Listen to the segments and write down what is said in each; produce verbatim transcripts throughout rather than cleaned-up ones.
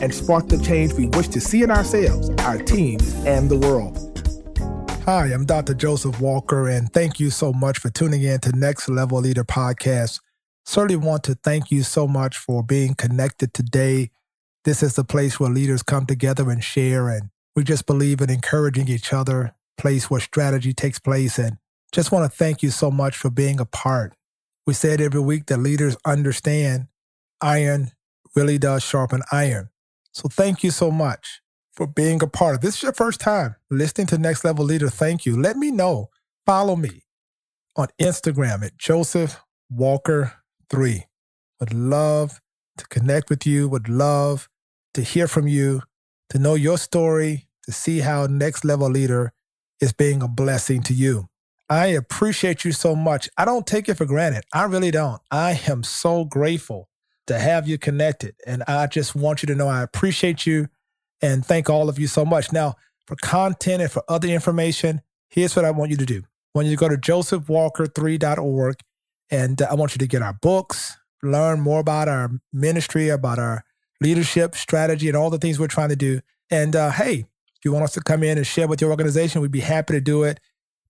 and spark the change we wish to see in ourselves, our teams, and the world. Hi, I'm Doctor Joseph Walker, and thank you so much for tuning in to Next Level Leader Podcast. Certainly want to thank you so much for being connected today. This is the place where leaders come together and share, and we just believe in encouraging each other, place where strategy takes place, and just want to thank you so much for being a part. We said every week that leaders understand iron really does sharpen iron. So thank you so much for being a part. If this is your first time listening to Next Level Leader, thank you. Let me know. Follow me on Instagram at Joseph Walker three. Would love to connect with you. Would love to hear from you, to know your story, to see how Next Level Leader is being a blessing to you. I appreciate you so much. I don't take it for granted. I really don't. I am so grateful to have you connected. And I just want you to know I appreciate you and thank all of you so much. Now, for content and for other information, here's what I want you to do. I want you to go to Joseph Walker three dot org, and I want you to get our books, learn more about our ministry, about our leadership, strategy, and all the things we're trying to do. And uh, hey, if you want us to come in and share with your organization, we'd be happy to do it.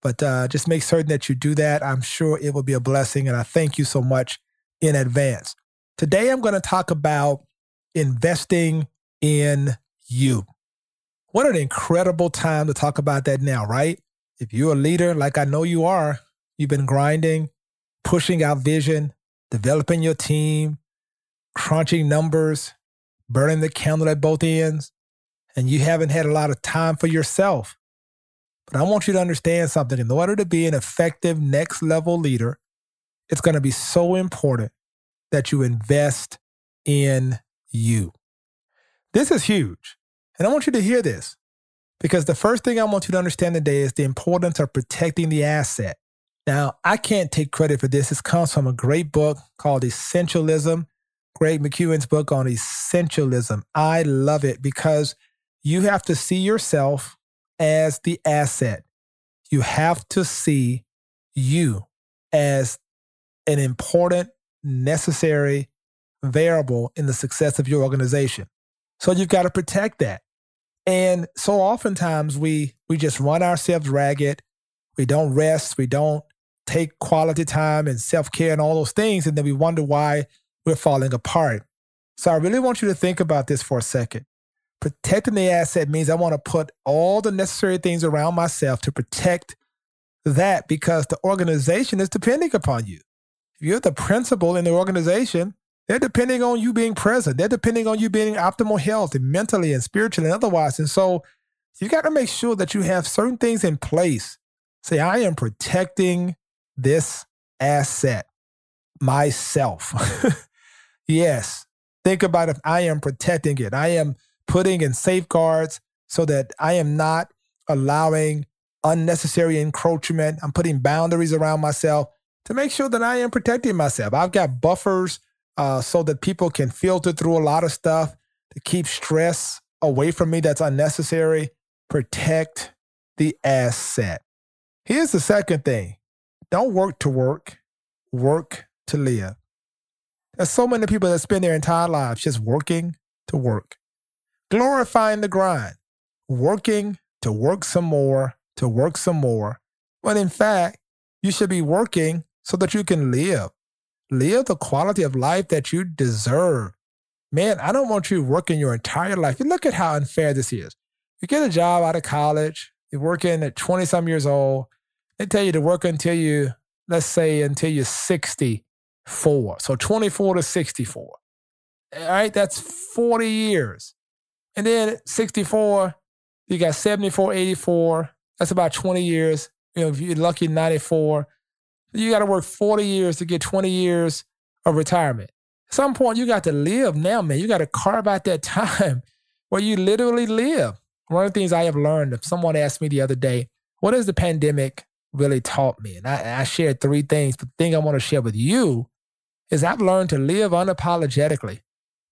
But uh, just make certain that you do that. I'm sure it will be a blessing, and I thank you so much in advance. Today, I'm going to talk about investing in you. What an incredible time to talk about that now, right? If you're a leader, like I know you are, you've been grinding, pushing out vision, developing your team, crunching numbers, burning the candle at both ends, and you haven't had a lot of time for yourself. But I want you to understand something. In order to be an effective next level leader, it's going to be so important that you invest in you. This is huge. And I want you to hear this, because the first thing I want you to understand today is the importance of protecting the asset. Now, I can't take credit for this. This comes from a great book called Essentialism, Greg McEwen's book on essentialism. I love it because you have to see yourself as the asset. You have to see you as an important necessary variable in the success of your organization. So you've got to protect that. And so oftentimes we we just run ourselves ragged. We don't rest. We don't take quality time and self-care and all those things. And then we wonder why we're falling apart. So I really want you to think about this for a second. Protecting the asset means I want to put all the necessary things around myself to protect that, because the organization is depending upon you. If you're the principal in the organization, they're depending on you being present. They're depending on you being in optimal health and mentally and spiritually and otherwise. And so you got to make sure that you have certain things in place. Say, I am protecting this asset, myself. Yes. Think about if I am protecting it. I am putting in safeguards so that I am not allowing unnecessary encroachment. I'm putting boundaries around myself to make sure that I am protecting myself. I've got buffers uh, so that people can filter through a lot of stuff to keep stress away from me that's unnecessary. Protect the asset. Here's the second thing. Don't work to work, work to live. There's so many people that spend their entire lives just working to work, glorifying the grind, working to work some more, to work some more, when in fact, you should be working so that you can live. Live the quality of life that you deserve. Man, I don't want you working your entire life. You look at how unfair this is. You get a job out of college, you're working at twenty-some years old. They tell you to work until you, let's say, until you're sixty-four. So twenty-four to sixty-four. All right, that's forty years. And then at sixty-four, you got seventy-four, eighty-four. That's about twenty years. You know, if you're lucky, ninety-four, you got to work forty years to get twenty years of retirement. At some point, you got to live now, man. You got to carve out that time where you literally live. One of the things I have learned, someone asked me the other day, what has the pandemic really taught me? And I, I shared three things. But the thing I want to share with you is I've learned to live unapologetically,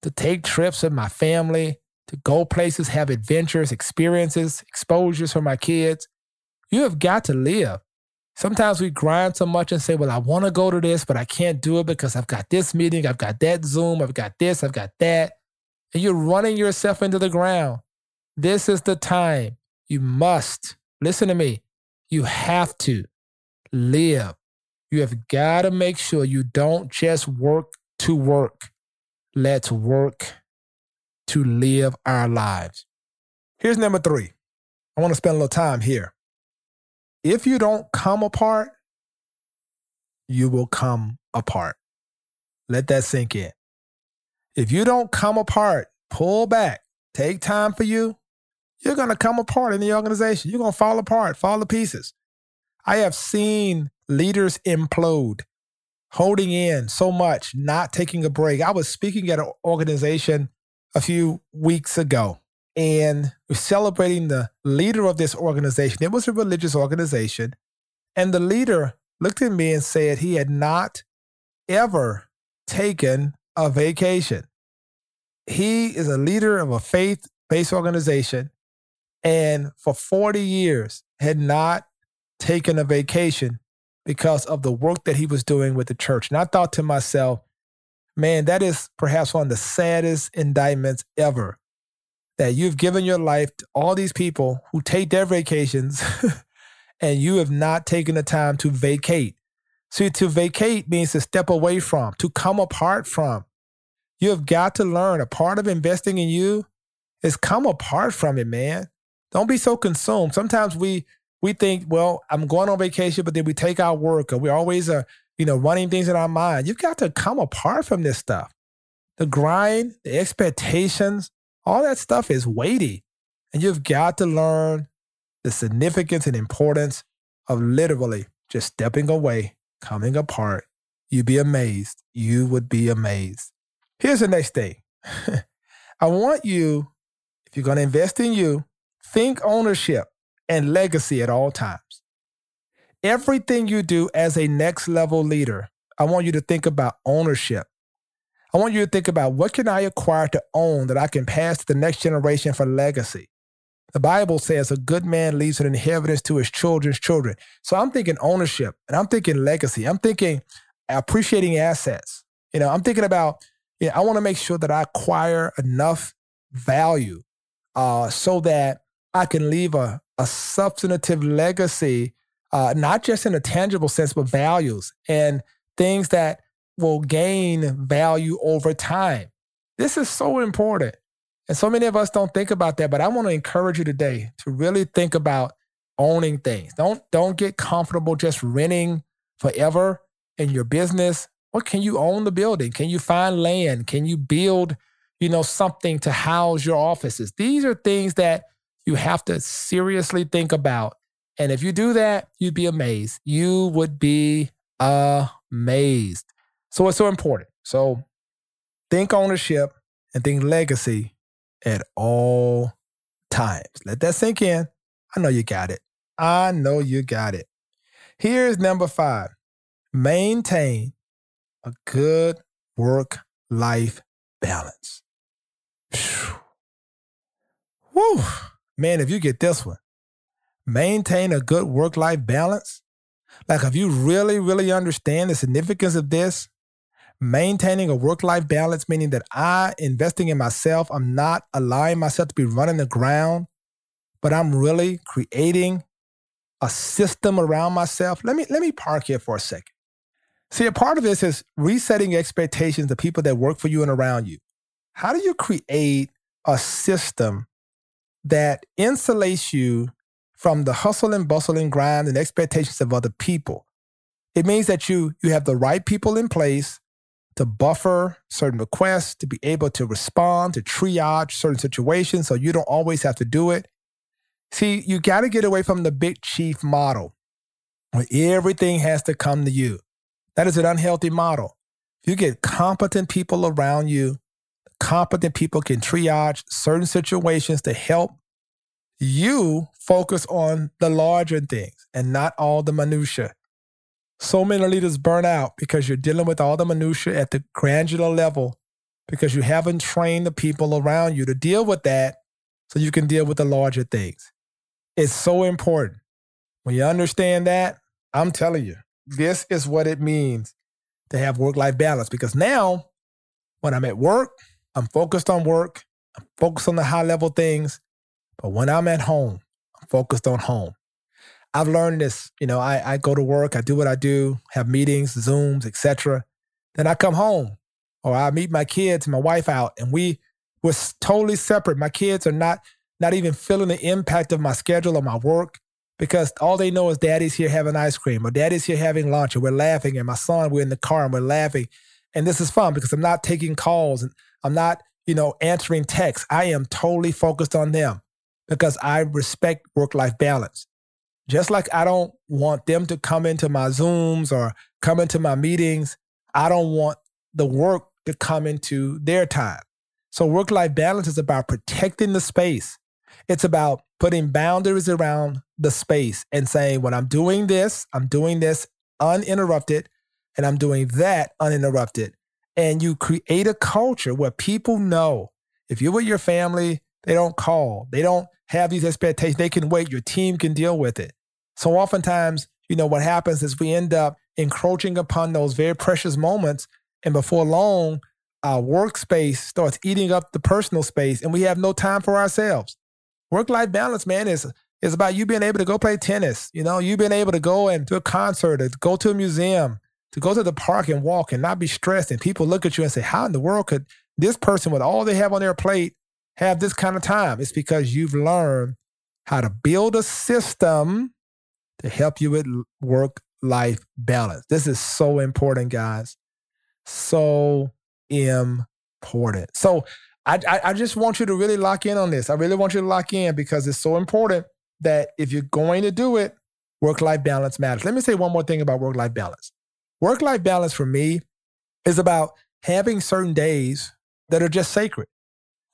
to take trips with my family, to go places, have adventures, experiences, exposures for my kids. You have got to live. Sometimes we grind so much and say, well, I want to go to this, but I can't do it because I've got this meeting, I've got that Zoom, I've got this, I've got that. And you're running yourself into the ground. This is the time. You must, listen to me, you have to live. You have got to make sure you don't just work to work. Let's work to live our lives. Here's number three. I want to spend a little time here. If you don't come apart, you will come apart. Let that sink in. If you don't come apart, pull back, take time for you, you're going to come apart in the organization. You're going to fall apart, fall to pieces. I have seen leaders implode, holding in so much, not taking a break. I was speaking at an organization a few weeks ago, and we're celebrating the leader of this organization. It was a religious organization, and the leader looked at me and said he had not ever taken a vacation. He is a leader of a faith-based organization, and for forty years had not taken a vacation because of the work that he was doing with the church. And I thought to myself, man, that is perhaps one of the saddest indictments ever, that you've given your life to all these people who take their vacations and you have not taken the time to vacate. See, to vacate means to step away from, to come apart from. You have got to learn. A part of investing in you is come apart from it, man. Don't be so consumed. Sometimes we we think, well, I'm going on vacation, but then we take our work, or we always are, you know, running things in our mind. You've got to come apart from this stuff. The grind, the expectations, all that stuff is weighty. And you've got to learn the significance and importance of literally just stepping away, coming apart. You'd be amazed. You would be amazed. Here's the next thing. I want you, if you're going to invest in you, think ownership and legacy at all times. Everything you do as a next level leader, I want you to think about ownership. I want you to think about, what can I acquire to own that I can pass to the next generation for legacy? The Bible says a good man leaves an inheritance to his children's children. So I'm thinking ownership, and I'm thinking legacy. I'm thinking appreciating assets. You know, I'm thinking about, yeah, I want to make sure that I acquire enough value uh, so that I can leave a, a substantive legacy, uh, not just in a tangible sense, but values and things that will gain value over time. This is so important. And so many of us don't think about that, but I want to encourage you today to really think about owning things. Don't, don't get comfortable just renting forever in your business. What can you own the building? Can you find land? Can you build, you know, something to house your offices? These are things that you have to seriously think about. And if you do that, you'd be amazed. You would be amazed. So it's so important. So think ownership and think legacy at all times. Let that sink in. I know you got it. I know you got it. Here's number five. Maintain a good work-life balance. Whew. Woo! Man, if you get this one, maintain a good work-life balance. Like, if you really, really understand the significance of this, maintaining a work-life balance, meaning that I, investing in myself, I'm not allowing myself to be running the ground, but I'm really creating a system around myself. Let me, let me park here for a second. See, a part of this is resetting expectations of people that work for you and around you. How do you create a system that insulates you from the hustle and bustle and grind and expectations of other people? It means that you, you have the right people in place to buffer certain requests, to be able to respond, to triage certain situations so you don't always have to do it. See, you got to get away from the big chief model where everything has to come to you. That is an unhealthy model. If you get competent people around you, competent people can triage certain situations to help you focus on the larger things and not all the minutia. So many leaders burn out because you're dealing with all the minutia at the granular level because you haven't trained the people around you to deal with that so you can deal with the larger things. It's so important. When you understand that, I'm telling you, this is what it means to have work-life balance, because now when I'm at work, I'm focused on work, I'm focused on the high-level things, but when I'm at home, I'm focused on home. I've learned this. You know, I, I go to work, I do what I do, have meetings, Zooms, et cetera. Then I come home, or I meet my kids and my wife out, and we we're totally separate. My kids are not not even feeling the impact of my schedule or my work, because all they know is daddy's here having ice cream, or daddy's here having lunch, or we're laughing, and my son, we're in the car and we're laughing. And this is fun because I'm not taking calls and I'm not, you know, answering texts. I am totally focused on them because I respect work-life balance. Just like I don't want them to come into my Zooms or come into my meetings, I don't want the work to come into their time. So work-life balance is about protecting the space. It's about putting boundaries around the space and saying, when I'm doing this, I'm doing this uninterrupted, and I'm doing that uninterrupted. And you create a culture where people know if you're with your family, they don't call. They don't have these expectations. They can wait. Your team can deal with it. So oftentimes, you know, what happens is we end up encroaching upon those very precious moments. And before long, our workspace starts eating up the personal space and we have no time for ourselves. Work-life balance, man, is, is about you being able to go play tennis. You know, you being able to go and do a concert or go to a museum, to go to the park and walk and not be stressed, and people look at you and say, how in the world could this person with all they have on their plate have this kind of time? It's because you've learned how to build a system to help you with work-life balance. This is so important, guys. So important. So I, I, I just want you to really lock in on this. I really want you to lock in because it's so important that if you're going to do it, work-life balance matters. Let me say one more thing about work-life balance. Work-life balance for me is about having certain days that are just sacred.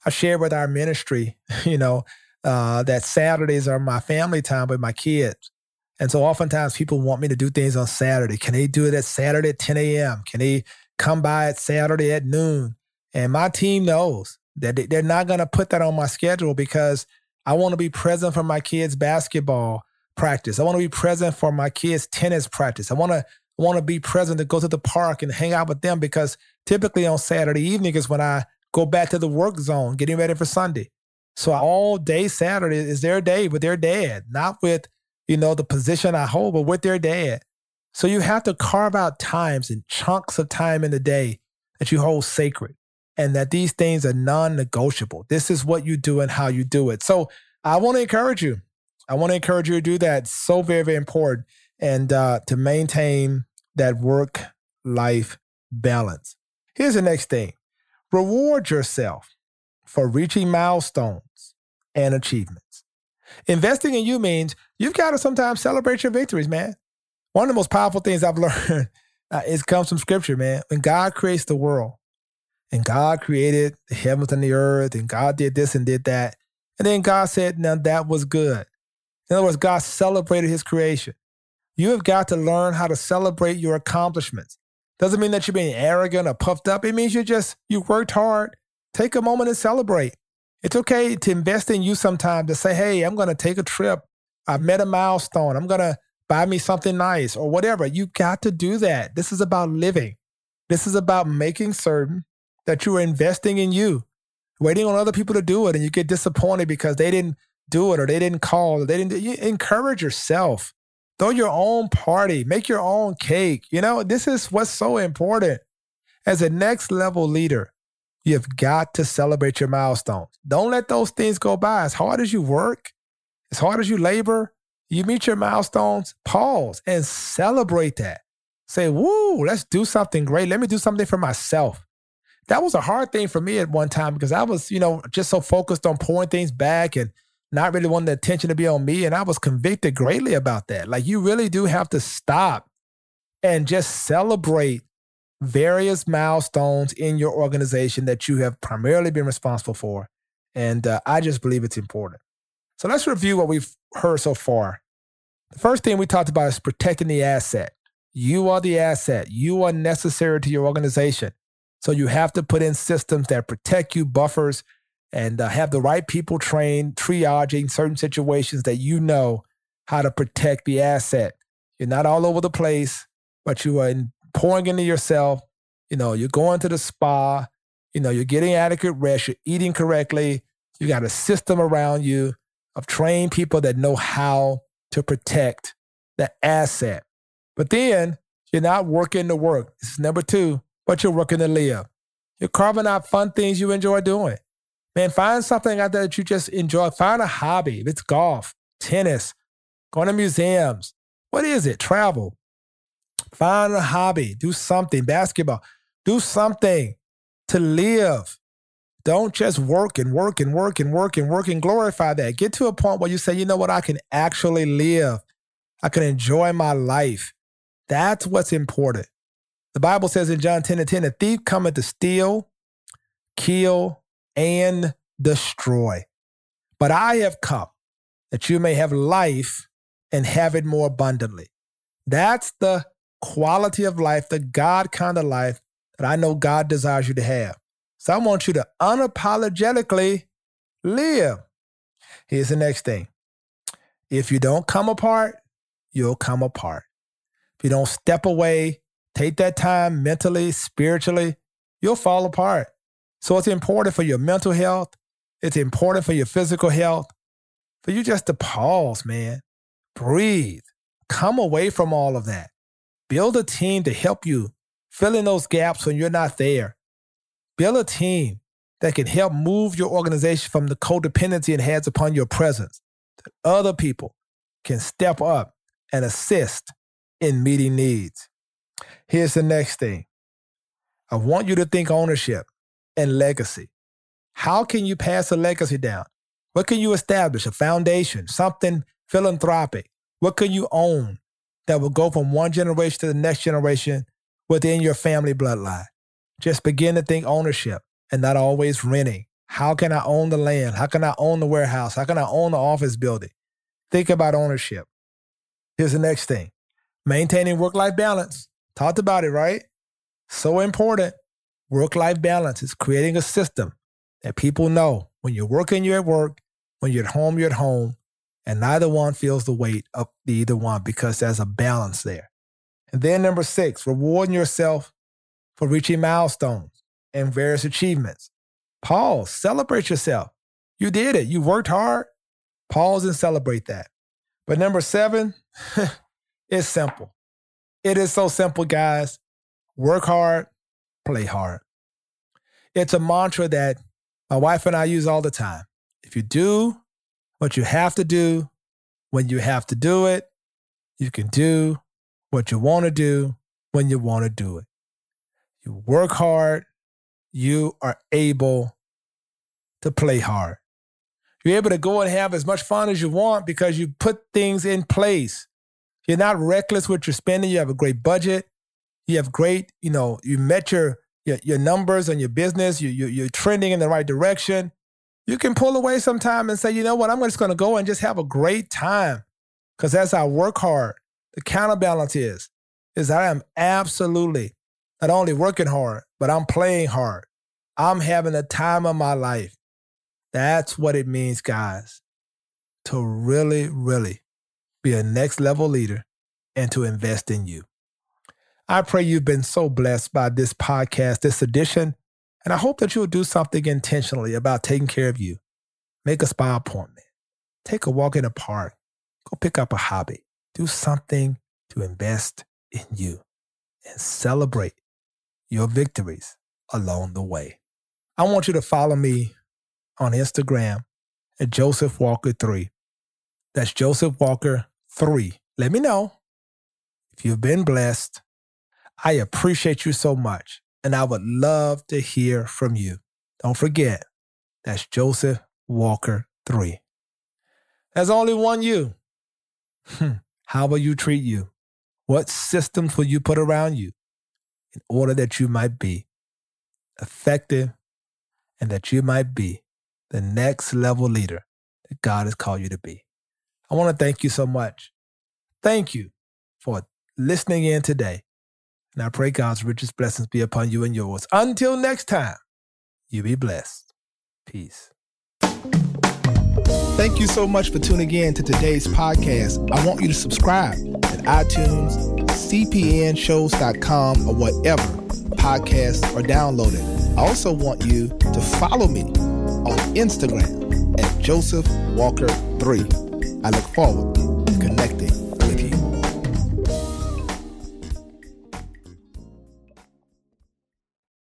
I share with our ministry, you know, uh, that Saturdays are my family time with my kids. And so oftentimes people want me to do things on Saturday. Can they do it at Saturday at ten a.m.? Can they come by at Saturday at noon? And my team knows that they're not going to put that on my schedule because I want to be present for my kids' basketball practice. I want to be present for my kids' tennis practice. I want to want to be present to go to the park and hang out with them because typically on Saturday evening is when I go back to the work zone, getting ready for Sunday. So all day Saturday is their day with their dad, not with, you know, the position I hold, but with their dad. So you have to carve out times and chunks of time in the day that you hold sacred and that these things are non-negotiable. This is what you do and how you do it. So I want to encourage you. I want to encourage you to do that. It's so very, very important. And uh, to maintain that work-life balance. Here's the next thing. Reward yourself for reaching milestones and achievements. Investing in you means you've got to sometimes celebrate your victories, man. One of the most powerful things I've learned uh, is comes from Scripture, man. When God creates the world, and God created the heavens and the earth, and God did this and did that, and then God said, now that was good. In other words, God celebrated his creation. You have got to learn how to celebrate your accomplishments. Doesn't mean that you're being arrogant or puffed up. It means you just, you worked hard. Take a moment and celebrate. It's okay to invest in you sometimes to say, hey, I'm going to take a trip. I've met a milestone. I'm going to buy me something nice or whatever. You got to do that. This is about living. This is about making certain that you are investing in you, waiting on other people to do it. And you get disappointed because they didn't do it or they didn't call. Or they didn't. You encourage yourself. Throw your own party. Make your own cake. You know, this is what's so important. As a next level leader, you've got to celebrate your milestones. Don't let those things go by. As hard as you work, as hard as you labor, you meet your milestones, pause and celebrate that. Say, woo, let's do something great. Let me do something for myself. That was a hard thing for me at one time because I was, you know, just so focused on pulling things back and not really wanting the attention to be on me. And I was convicted greatly about that. Like, you really do have to stop and just celebrate various milestones in your organization that you have primarily been responsible for. And uh, I just believe it's important. So let's review what we've heard so far. The first thing we talked about is protecting the asset. You are the asset. You are necessary to your organization. So you have to put in systems that protect you, buffers, and uh, have the right people trained, triaging certain situations that you know how to protect the asset. You're not all over the place, but you are in, pouring into yourself. You know, you're going to the spa. You know, you're getting adequate rest. You're eating correctly. You got a system around you of trained people that know how to protect the asset. But then you're not working to work. This is number two, but you're working to live. You're carving out fun things you enjoy doing. Man, find something out there that you just enjoy. Find a hobby. If it's golf, tennis, going to museums. What is it? Travel. Find a hobby. Do something. Basketball. Do something to live. Don't just work and work and work and work and work and glorify that. Get to a point where you say, you know what? I can actually live. I can enjoy my life. That's what's important. The Bible says in John ten and ten, a thief cometh to steal, kill, and destroy. But I have come that you may have life and have it more abundantly. That's the quality of life, the God kind of life that I know God desires you to have. So I want you to unapologetically live. Here's the next thing. If you don't come apart, you'll come apart. If you don't step away, take that time mentally, spiritually, you'll fall apart. So it's important for your mental health. It's important for your physical health. For you just to pause, man. Breathe. Come away from all of that. Build a team to help you fill in those gaps when you're not there. Build a team that can help move your organization from the codependency it has upon your presence. That other people can step up and assist in meeting needs. Here's the next thing. I want you to think ownership and legacy. How can you pass a legacy down? What can you establish? A foundation, something philanthropic. What can you own that will go from one generation to the next generation within your family bloodline? Just begin to think ownership and not always renting. How can I own the land? How can I own the warehouse? How can I own the office building? Think about ownership. Here's the next thing. Maintaining work-life balance. Talked about it, right? So important. Work-life balance is creating a system that people know when you're working, you're at work. When you're at home, you're at home. And neither one feels the weight of the either one because there's a balance there. And then number six, rewarding yourself for reaching milestones and various achievements. Pause, celebrate yourself. You did it. You worked hard. Pause and celebrate that. But number seven, it's simple. It is so simple, guys. Work hard, play hard. It's a mantra that my wife and I use all the time. If you do what you have to do, when you have to do it, you can do what you want to do when you want to do it. You work hard, you are able to play hard. You're able to go and have as much fun as you want because you put things in place. You're not reckless with your spending. You have a great budget. You have great, you know, you met your your, your numbers and your business. You, you, you're trending in the right direction. You can pull away sometime and say, you know what, I'm just going to go and just have a great time. Because as I work hard, the counterbalance is, is I am absolutely not only working hard, but I'm playing hard. I'm having the time of my life. That's what it means, guys, to really, really be a next level leader and to invest in you. I pray you've been so blessed by this podcast, this edition, and I hope that you'll do something intentionally about taking care of you. Make a spa appointment. Take a walk in a park. Go pick up a hobby. Do something to invest in you and celebrate your victories along the way. I want you to follow me on Instagram at Joseph Walker three. That's Joseph Walker three. Let me know if you've been blessed. I appreciate you so much, and I would love to hear from you. Don't forget, that's Joseph Walker three. There's only one you. Hmm. How will you treat you? What systems will you put around you in order that you might be effective and that you might be the next level leader that God has called you to be. I want to thank you so much. Thank you for listening in today. And I pray God's richest blessings be upon you and yours. Until next time, you be blessed. Peace. Thank you so much for tuning in to today's podcast. I want you to subscribe at iTunes, c p n shows dot com, or whatever podcasts are downloaded. I also want you to follow me on Instagram at Joseph Walker three. I look forward to connecting.